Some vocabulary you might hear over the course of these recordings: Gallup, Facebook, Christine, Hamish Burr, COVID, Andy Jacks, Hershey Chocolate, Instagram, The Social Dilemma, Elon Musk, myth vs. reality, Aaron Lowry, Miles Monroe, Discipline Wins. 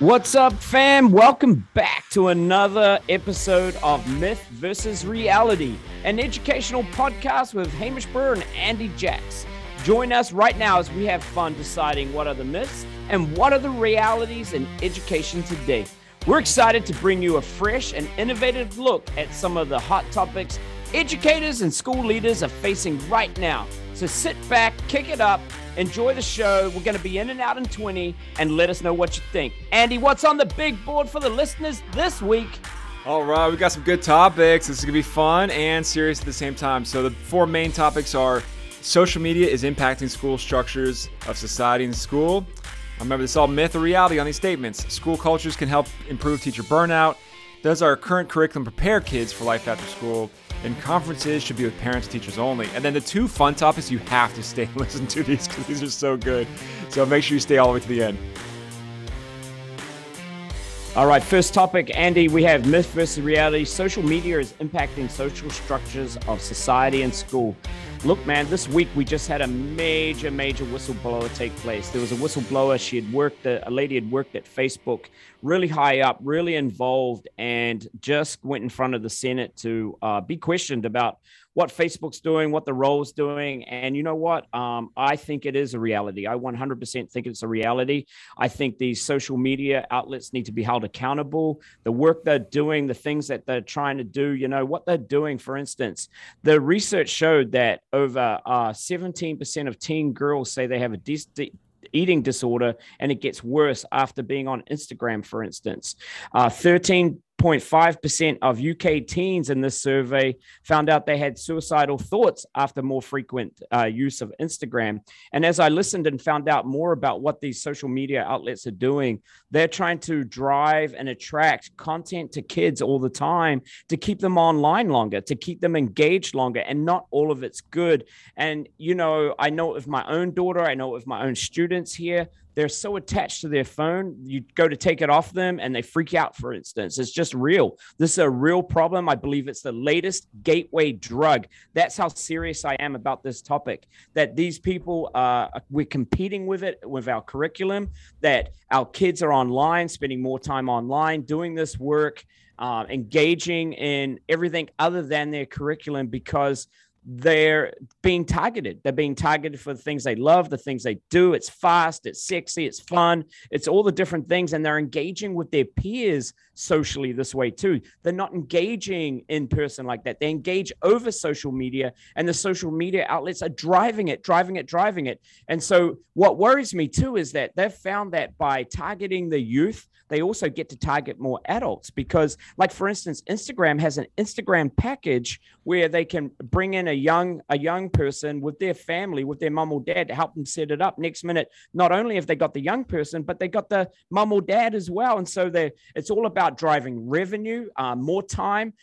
What's up, fam? Welcome back to another episode of Myth vs. Reality, an educational podcast with Hamish Burr and Andy Jacks. Join us right now as we have fun deciding what are the myths and what are the realities in education today. We're excited to bring you a fresh and innovative look at some of the hot topics educators and school leaders are facing right now. So sit back, kick it up, enjoy the show. We're going to be in and out in 20, and let us know what you think. Andy, what's on the big board for the listeners this week? All right, we got some good topics. This is going to be fun and serious at the same time. So the four main topics are social media is impacting school structures of society and school. Remember, this is all myth or reality on these statements. School cultures can help improve teacher burnout. Does our current curriculum prepare kids for life after school? And conferences should be with parents and teachers only. And then the two fun topics, you have to stay and listen to these because these are so good. So make sure you stay all the way to the end. All right, first topic, Andy, we have myth versus reality. Social media is impacting social structures of society and school. Look, man, this week we just had a major whistleblower take place. There was a whistleblower. A lady had worked at Facebook, really high up, really involved, and just went in front of the Senate to be questioned about what Facebook's doing, what the role's doing. And you know what? I think it is a reality. I 100% think it's a reality. I think these social media outlets need to be held accountable. The work they're doing, the things that they're trying to do, you know, what they're doing. For instance, the research showed that over 17% of teen girls say they have a eating disorder, and it gets worse after being on Instagram, for instance. 13.5% of UK teens in this survey found out they had suicidal thoughts after more frequent use of Instagram. And as I listened and found out more about what these social media outlets are doing, they're trying to drive and attract content to kids all the time to keep them online longer, to keep them engaged longer, and not all of it's good. And, you know, I know it with my own daughter, I know it with my own students here. They're so attached to their phone, you go to take it off them and they freak out, for instance. It's just real. This is a real problem. I believe it's the latest gateway drug. That's how serious I am about this topic, that these people, we're competing with it, with our curriculum, that our kids are online, spending more time online, doing this work, engaging in everything other than their curriculum because they're being targeted. They're being targeted for the things they love, the things they do. It's fast, it's sexy, it's fun, it's all the different things. And they're engaging with their peers socially this way too. They're not engaging in person like that. They engage over social media, and the social media outlets are driving it. And so what worries me too is that they've found that by targeting the youth, they also get to target more adults because, like, for instance, Instagram has an Instagram package where they can bring in a young person with their family, with their mom or dad, to help them set it up. Next minute, not only have they got the young person, but they got the mom or dad as well. And so it's all about driving revenue, more time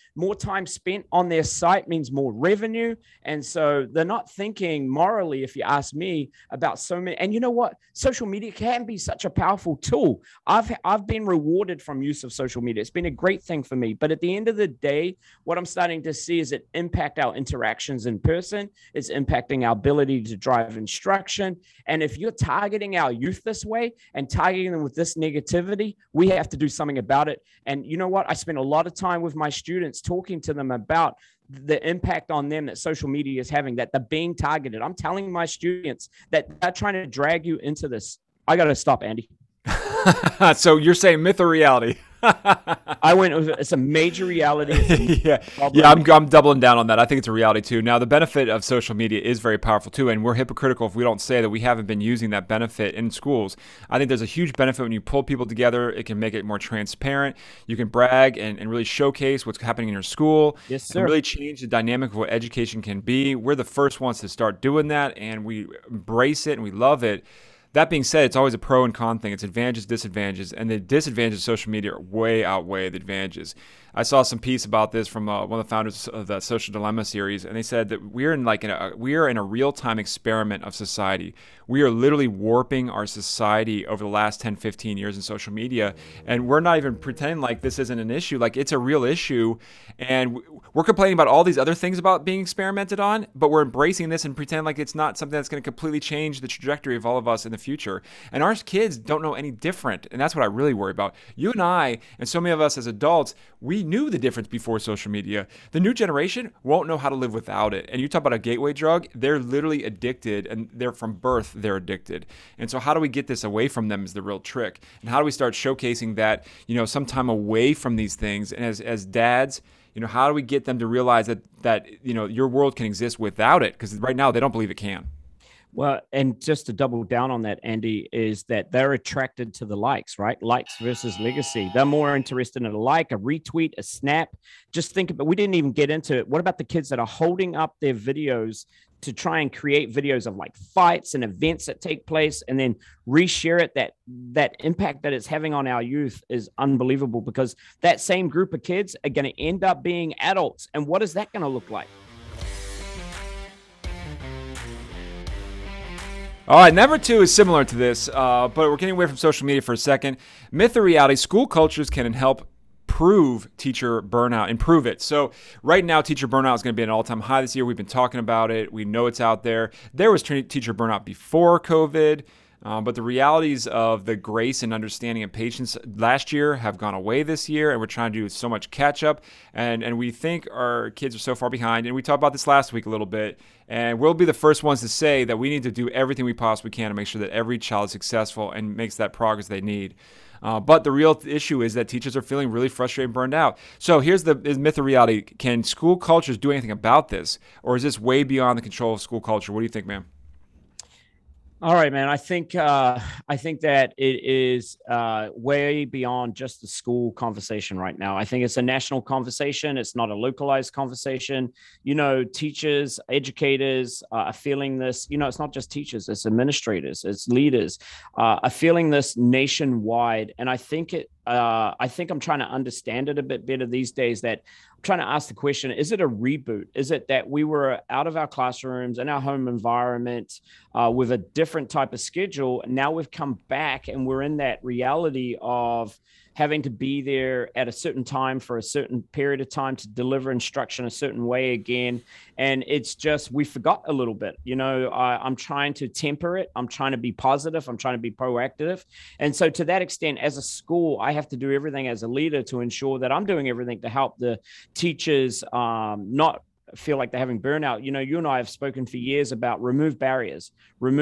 spent on their site means more revenue. And so they're not thinking morally, if you ask me, about so many. And you know what? Social media can be such a powerful tool. I've been rewarded from use of social media. It's been a great thing for me. But at the end of the day, what I'm starting to see is it impact our interactions in person. It's impacting our ability to drive instruction. And if you're targeting our youth this way and targeting them with this negativity, we have to do something about it. And you know what? I spend a lot of time with my students talking to them about the impact on them that social media is having, that they're being targeted. I'm telling my students that they're trying to drag you into this. I got to stop, Andy. So you're saying myth or reality? It's a major reality. Yeah. I'm doubling down on that. I think it's a reality too. Now, the benefit of social media is very powerful too, and we're hypocritical if we don't say that we haven't been using that benefit in schools. I think there's a huge benefit when you pull people together. It can make it more transparent. You can brag and really showcase what's happening in your school. Yes, sir. And really change the dynamic of what education can be. We're the first ones to start doing that, and we embrace it and we love it. That being said, it's always a pro and con thing. It's advantages, disadvantages, and the disadvantages of social media way outweigh the advantages. I saw some piece about this from one of the founders of the Social Dilemma series, and they said that we are in a real-time experiment of society. We are literally warping our society over the last 10, 15 years in social media, and we're not even pretending like this isn't an issue. Like, it's a real issue, and we're complaining about all these other things about being experimented on, but we're embracing this and pretending like it's not something that's going to completely change the trajectory of all of us in the future. And our kids don't know any different. And that's what I really worry about. You and I, and so many of us as adults, we knew the difference before social media. The new generation won't know how to live without it. And you talk about a gateway drug, they're literally addicted, and they're from birth, they're addicted. And so how do we get this away from them is the real trick. And how do we start showcasing that, you know, sometime away from these things? And as dads, you know, how do we get them to realize that you know, your world can exist without it? Because right now they don't believe it can. Well, and just to double down on that, Andy, is that they're attracted to the likes, right? Likes versus legacy. They're more interested in a like, a retweet, a snap. Just think about, we didn't even get into it. What about the kids that are holding up their videos to try and create videos of like fights and events that take place and then reshare it? That impact that it's having on our youth is unbelievable, because that same group of kids are going to end up being adults. And what is that going to look like? All right, number two is similar to this, but we're getting away from social media for a second. Myth or reality, school cultures can help prove teacher burnout, improve it. So right now, teacher burnout is going to be at an all-time high this year. We've been talking about it. We know it's out there. There was teacher burnout before COVID, but the realities of the grace and understanding and patience last year have gone away this year, and we're trying to do so much catch-up, and we think our kids are so far behind, and we talked about this last week a little bit. And we'll be the first ones to say that we need to do everything we possibly can to make sure that every child is successful and makes that progress they need. But the real issue is that teachers are feeling really frustrated and burned out. So here's the myth of reality. Can school cultures do anything about this? Or is this way beyond the control of school culture? What do you think, man? All right, man. I think that it is way beyond just the school conversation right now. I think it's a national conversation. It's not a localized conversation. You know, teachers, educators are feeling this. You know, it's not just teachers. It's administrators. It's leaders are feeling this nationwide. And I think it. I think I'm trying to understand it a bit better these days, that I'm trying to ask the question, is it a reboot? Is it that we were out of our classrooms and our home environment with a different type of schedule? Now we've come back and we're in that reality of having to be there at a certain time for a certain period of time to deliver instruction a certain way again. And it's just, we forgot a little bit, you know, I'm trying to temper it. I'm trying to be positive. I'm trying to be proactive. And so to that extent, as a school, I have to do everything as a leader to ensure that I'm doing everything to help the teachers not feel like they're having burnout. You know, you and I have spoken for years about remove barriers. And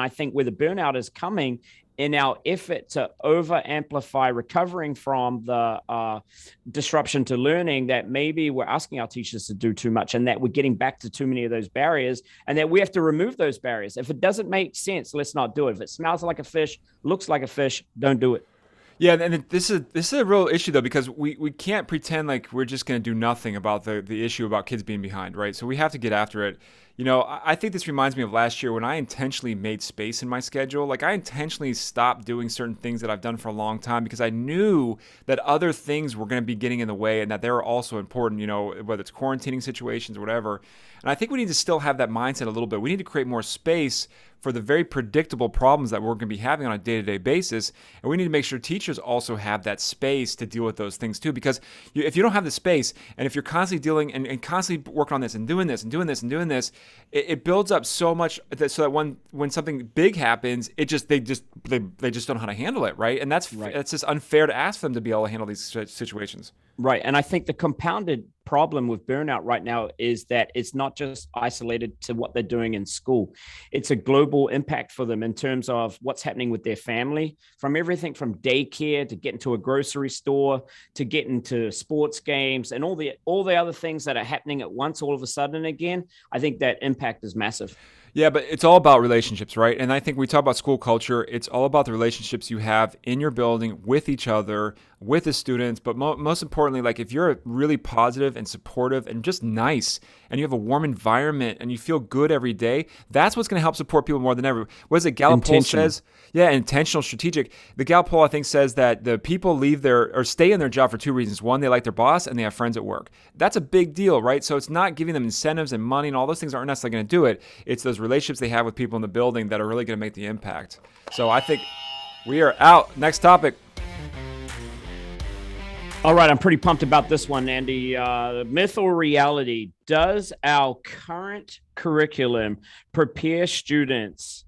I think where the burnout is coming in our effort to over-amplify recovering from the disruption to learning, that maybe we're asking our teachers to do too much, and that we're getting back to too many of those barriers, and that we have to remove those barriers. If it doesn't make sense, let's not do it. If it smells like a fish, looks like a fish, don't do it. Yeah, and this is a real issue, though, because we can't pretend like we're just going to do nothing about the issue about kids being behind, right? So we have to get after it. You know, I think this reminds me of last year when I intentionally made space in my schedule. Like, I intentionally stopped doing certain things that I've done for a long time because I knew that other things were going to be getting in the way and that they were also important, you know, whether it's quarantining situations or whatever. And I think we need to still have that mindset a little bit. We need to create more space for the very predictable problems that we're going to be having on a day-to-day basis. And we need to make sure teachers also have that space to deal with those things too, because if you don't have the space, and if you're constantly dealing and constantly working on this and doing this and doing this and doing this, it builds up so much so that when something big happens, they just don't know how to handle it, right? And that's just unfair to ask them to be able to handle these situations. Right. And I think the compounded problem with burnout right now is that it's not just isolated to what they're doing in school. It's a global impact for them in terms of what's happening with their family, from everything from daycare to getting to a grocery store to getting to sports games and all the other things that are happening at once all of a sudden again. I think that impact is massive. Yeah, but it's all about relationships, right? And I think we talk about school culture. It's all about the relationships you have in your building with each other, with the students. But most importantly, like if you're really positive and supportive and just nice and you have a warm environment and you feel good every day, that's what's going to help support people more than ever. What is it Gallup poll says? Yeah, intentional, strategic. The Gallup poll, I think, says that the people leave or stay in their job for two reasons. One, they like their boss and they have friends at work. That's a big deal, right? So it's not giving them incentives and money and all those things aren't necessarily going to do it. It's those relationships they have with people in the building that are really going to make the impact. So I think we are out. Next topic. All right, I'm pretty pumped about this one, Andy. Myth or reality, does our current curriculum prepare students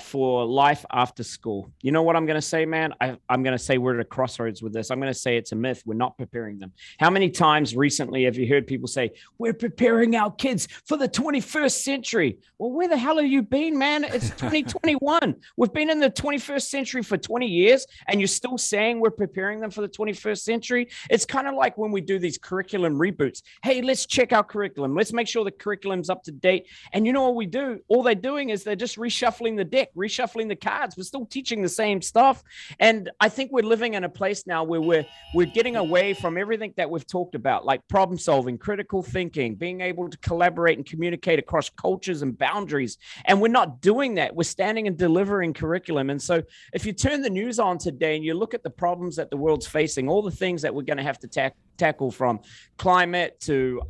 for life after school. You know what I'm going to say, man? I'm going to say we're at a crossroads with this. I'm going to say it's a myth. We're not preparing them. How many times recently have you heard people say, we're preparing our kids for the 21st century? Well, where the hell have you been, man? It's 2021. We've been in the 21st century for 20 years, and you're still saying we're preparing them for the 21st century? It's kind of like when we do these curriculum reboots. Hey, let's check our curriculum. Let's make sure the curriculum's up to date. And you know what we do? All they're doing is they're just reshuffling the deck, reshuffling the cards. We're still teaching the same stuff. And I think we're living in a place now where we're getting away from everything that we've talked about, like problem solving, critical thinking, being able to collaborate and communicate across cultures and boundaries. And we're not doing that. We're standing and delivering curriculum. And so if you turn the news on today and you look at the problems that the world's facing, all the things that we're going to have to tackle from climate to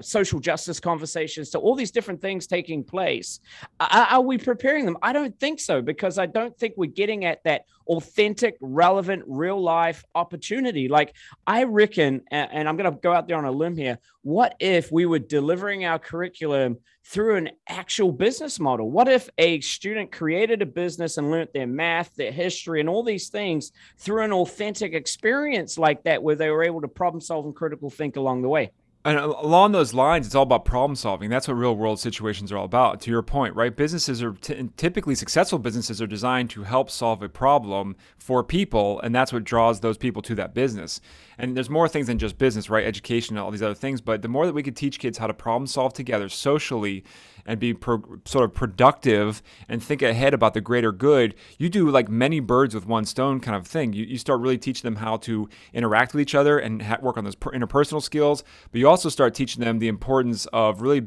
social justice conversations to all these different things taking place, are we preparing them? I don't think so, because I don't think we're getting at that authentic, relevant, real life opportunity. Like I reckon, and I'm going to go out there on a limb here, what if we were delivering our curriculum through an actual business model? What if a student created a business and learned their math, their history, and all these things through an authentic experience like that, where they were able to problem solve and critical think along the way? And along those lines, it's all about problem solving. That's what real world situations are all about. To your point, right? Businesses are typically successful businesses are designed to help solve a problem for people. And that's what draws those people to that business. And there's more things than just business, right? Education and all these other things. But the more that we could teach kids how to problem solve together socially and be sort of productive and think ahead about the greater good, you do like many birds with one stone kind of thing. You start really teaching them how to interact with each other and work on those interpersonal skills. But you also start teaching them the importance of really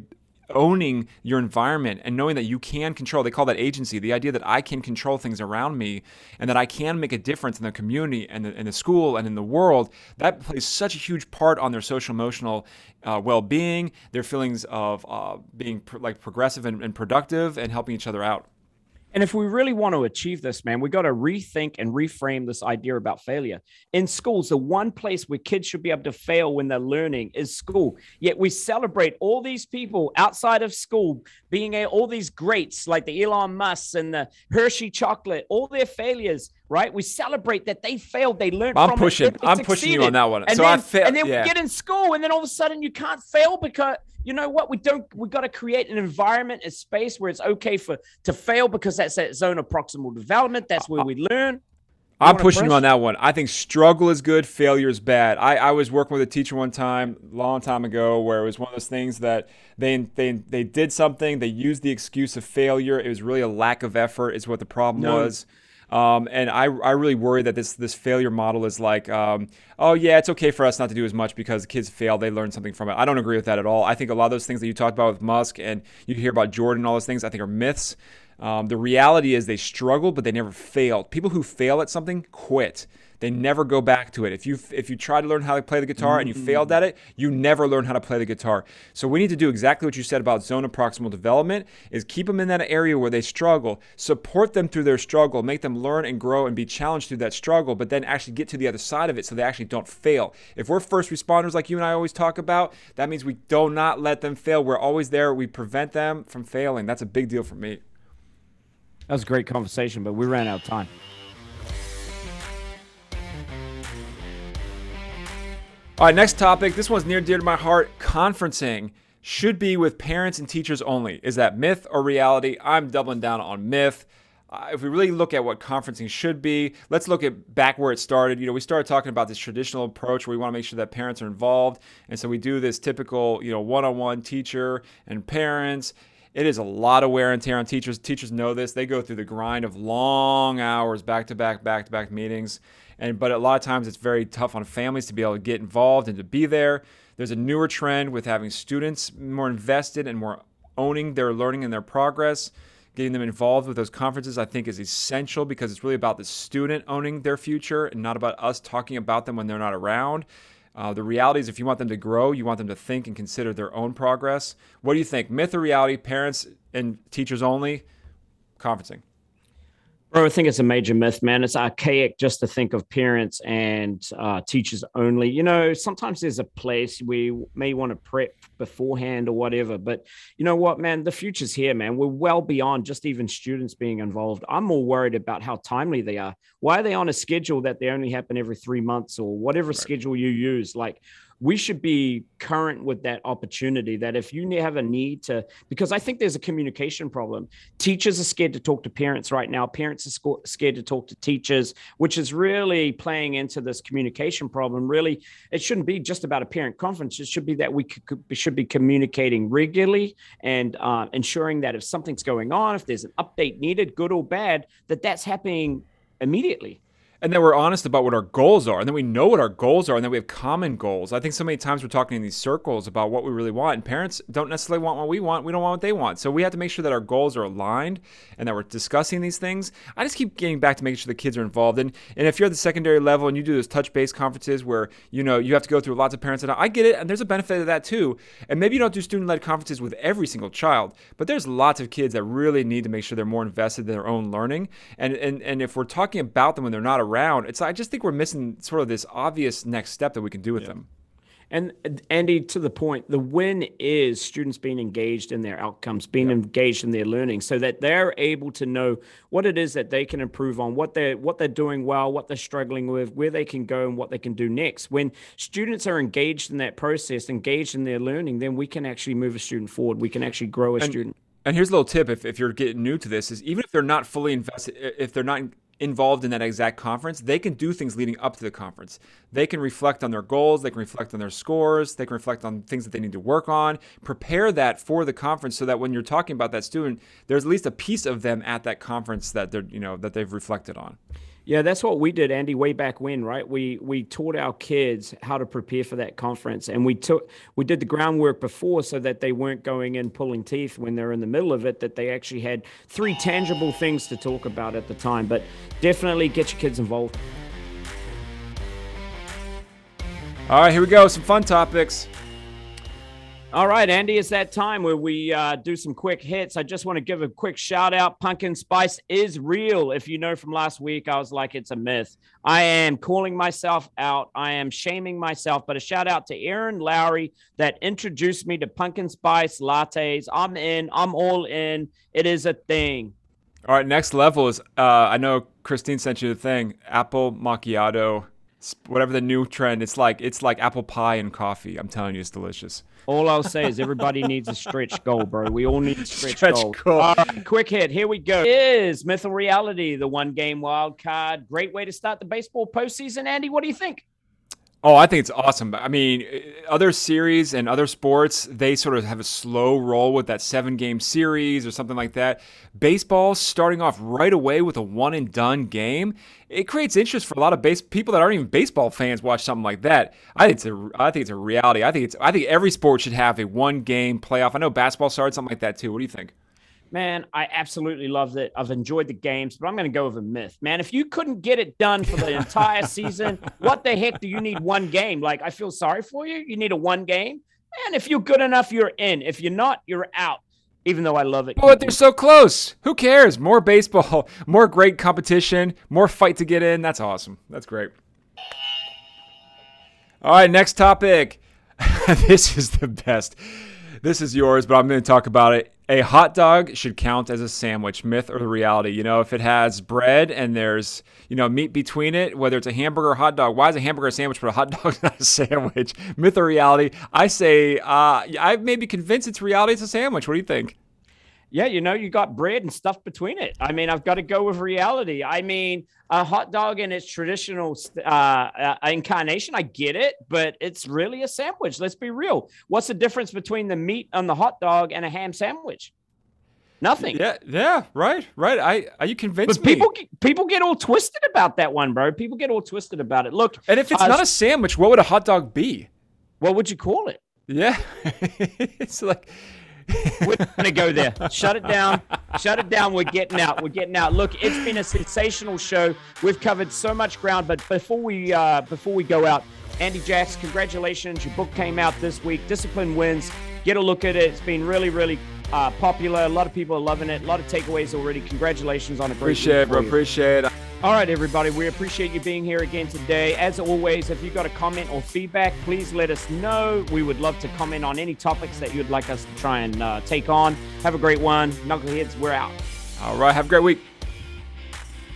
owning your environment and knowing that you can control. They call that agency, the idea that I can control things around me and that I can make a difference in the community and in the school and in the world. That plays such a huge part on their social emotional well-being, their feelings of being progressive and productive and helping each other out. And if we really want to achieve this, man, we got to rethink and reframe this idea about failure. In schools, the one place where kids should be able to fail when they're learning is school. Yet we celebrate all these people outside of school being all these greats like the Elon Musk and the Hershey Chocolate, all their failures. Right? We celebrate that they failed. They learned from it. I'm pushing you on that one. And so then, I failed. And then we get in school and then all of a sudden you can't fail because you know what? We got to create an environment, a space where it's okay to fail because that's that zone of proximal development. That's where we learn. I'm pushing you on that one. I think struggle is good. Failure is bad. I was working with a teacher one time, long time ago, where it was one of those things that they did something. They used the excuse of failure. It was really a lack of effort is what the problem was. And I really worry that this failure model is like, oh yeah, it's okay for us not to do as much because the kids fail, they learn something from it. I don't agree with that at all. I think a lot of those things that you talked about with Musk and you hear about Jordan, all those things I think are myths. The reality is they struggled, but they never failed. People who fail at something quit. They never go back to it. If you try to learn how to play the guitar and you failed at it, you never learn how to play the guitar. So we need to do exactly what you said about zone of proximal development is keep them in that area where they struggle, support them through their struggle, make them learn and grow and be challenged through that struggle, but then actually get to the other side of it so they actually don't fail. If we're first responders like you and I always talk about, that means we do not let them fail. We're always there. We prevent them from failing. That's a big deal for me. That was a great conversation, but we ran out of time. All right, next topic. This one's near and dear to my heart. Conferencing should be with parents and teachers only. Is that myth or reality? I'm doubling down on myth. If we really look at what conferencing should be, let's look at back where it started. You know, we started talking about this traditional approach where we want to make sure that parents are involved. And so we do this typical, you know, one-on-one teacher and parents. It is a lot of wear and tear on teachers. Teachers know this. They go through the grind of long hours, back-to-back meetings. But a lot of times it's very tough on families to be able to get involved and to be there. There's a newer trend with having students more invested and more owning their learning and their progress. Getting them involved with those conferences, I think, is essential because it's really about the student owning their future and not about us talking about them when they're not around. The reality is if you want them to grow, you want them to think and consider their own progress. What do you think? Myth or reality, parents and teachers only, conferencing? Bro, I think it's a major myth, man. It's archaic just to think of parents and teachers only. You know, sometimes there's a place we may want to prep beforehand or whatever. But you know what, man? The future's here, man. We're well beyond just even students being involved. I'm more worried about how timely they are. Why are they on a schedule that they only happen every 3 months or whatever schedule you use? Like, we should be current with that opportunity, that if you have a need to, because I think there's a communication problem. Teachers are scared to talk to parents right now. Parents are scared to talk to teachers, which is really playing into this communication problem. Really, it shouldn't be just about a parent conference. It should be that we should be communicating regularly and ensuring that if something's going on, if there's an update needed, good or bad, that that's happening immediately. And then we're honest about what our goals are, and then we know what our goals are, and then we have common goals. I think so many times we're talking in these circles about what we really want, and parents don't necessarily want what we want. We don't want what they want. So we have to make sure that our goals are aligned and that we're discussing these things. I just keep getting back to making sure the kids are involved. And if you're at the secondary level and you do those touch base conferences where, you know, you have to go through lots of parents, and I get it, and there's a benefit of that too. And maybe you don't do student-led conferences with every single child, but there's lots of kids that really need to make sure they're more invested in their own learning. And if we're talking about them when they're not around, I just think we're missing sort of this obvious next step that we can do with them. And Andy, to the point, the win is students being engaged in their outcomes, being engaged in their learning, so that they're able to know what it is that they can improve on, what they're doing well, what they're struggling with, where they can go and what they can do next. When students are engaged in that process, engaged in their learning, then we can actually move a student forward. We can actually grow a student. And here's a little tip if you're getting new to this, is even if they're not fully invested, if they're not involved in that exact conference, they can do things leading up to the conference. They can reflect on their goals, they can reflect on their scores, they can reflect on things that they need to work on, prepare that for the conference so that when you're talking about that student, there's at least a piece of them at that conference that they're, you know, that they've reflected on. Yeah, that's what we did, Andy, way back when, right? We taught our kids how to prepare for that conference, and we did the groundwork before so that they weren't going in pulling teeth when they're in the middle of it, that they actually had 3 tangible things to talk about at the time. But definitely get your kids involved. All right, here we go, some fun topics. All right, Andy, it's that time where we do some quick hits. I just want to give a quick shout out. Pumpkin spice is real. If you know from last week, I was like, it's a myth. I am calling myself out. I am shaming myself. But a shout out to Aaron Lowry that introduced me to pumpkin spice lattes. I'm in. I'm all in. It is a thing. All right, next level is, I know Christine sent you the thing, apple macchiato, whatever the new trend. It's like apple pie and coffee. I'm telling you, it's delicious. All I'll say is everybody needs a stretch goal, bro. We all need stretch goals. Goal. All right, quick hit. Here we go. Is myth or reality the one-game wild card? Great way to start the baseball postseason. Andy, what do you think? Oh, I think it's awesome. I mean, other series and other sports, they sort of have a slow roll with that 7-game series or something like that. Baseball starting off right away with a one-and-done game, it creates interest for a lot of people that aren't even baseball fans watch something like that. I think it's a reality. I think every sport should have a one-game playoff. I know basketball started something like that too. What do you think? Man, I absolutely loved it. I've enjoyed the games, but I'm going to go with a myth. Man, if you couldn't get it done for the entire season, what the heck do you need one game? Like, I feel sorry for you. You need a one game. And if you're good enough, you're in. If you're not, you're out, even though I love it. But they're so close. Who cares? More baseball, more great competition, more fight to get in. That's awesome. That's great. All right, next topic. This is the best. This is yours, but I'm going to talk about it. A hot dog should count as a sandwich, myth or reality. You know, if it has bread and there's, you know, meat between it, whether it's a hamburger or hot dog, why is a hamburger a sandwich but a hot dog's not a sandwich? Myth or reality? I say, I've maybe convinced it's reality, it's a sandwich. What do you think? Yeah, you know, you got bread and stuff between it. I mean, I've got to go with reality. I mean, a hot dog in its traditional incarnation, I get it, but it's really a sandwich. Let's be real. What's the difference between the meat on the hot dog and a ham sandwich? Nothing. Yeah, right. Are you convinced? But people get all twisted about that one, bro. People get all twisted about it. Look, and if it's not a sandwich, what would a hot dog be? What would you call it? Yeah, it's like. We're gonna go there. Shut it down. We're getting out. Look, it's been a sensational show. We've covered so much ground, but before we go out, Andy Jacks, congratulations, your book came out this week, Discipline Wins. Get a look at it. It's been really, really popular. A lot of people are loving it. A lot of takeaways already. Congratulations on a great show. Appreciate it, bro. Appreciate it. All right, everybody. We appreciate you being here again today. As always, if you've got a comment or feedback, please let us know. We would love to comment on any topics that you'd like us to try and take on. Have a great one. Knuckleheads, we're out. All right. Have a great week.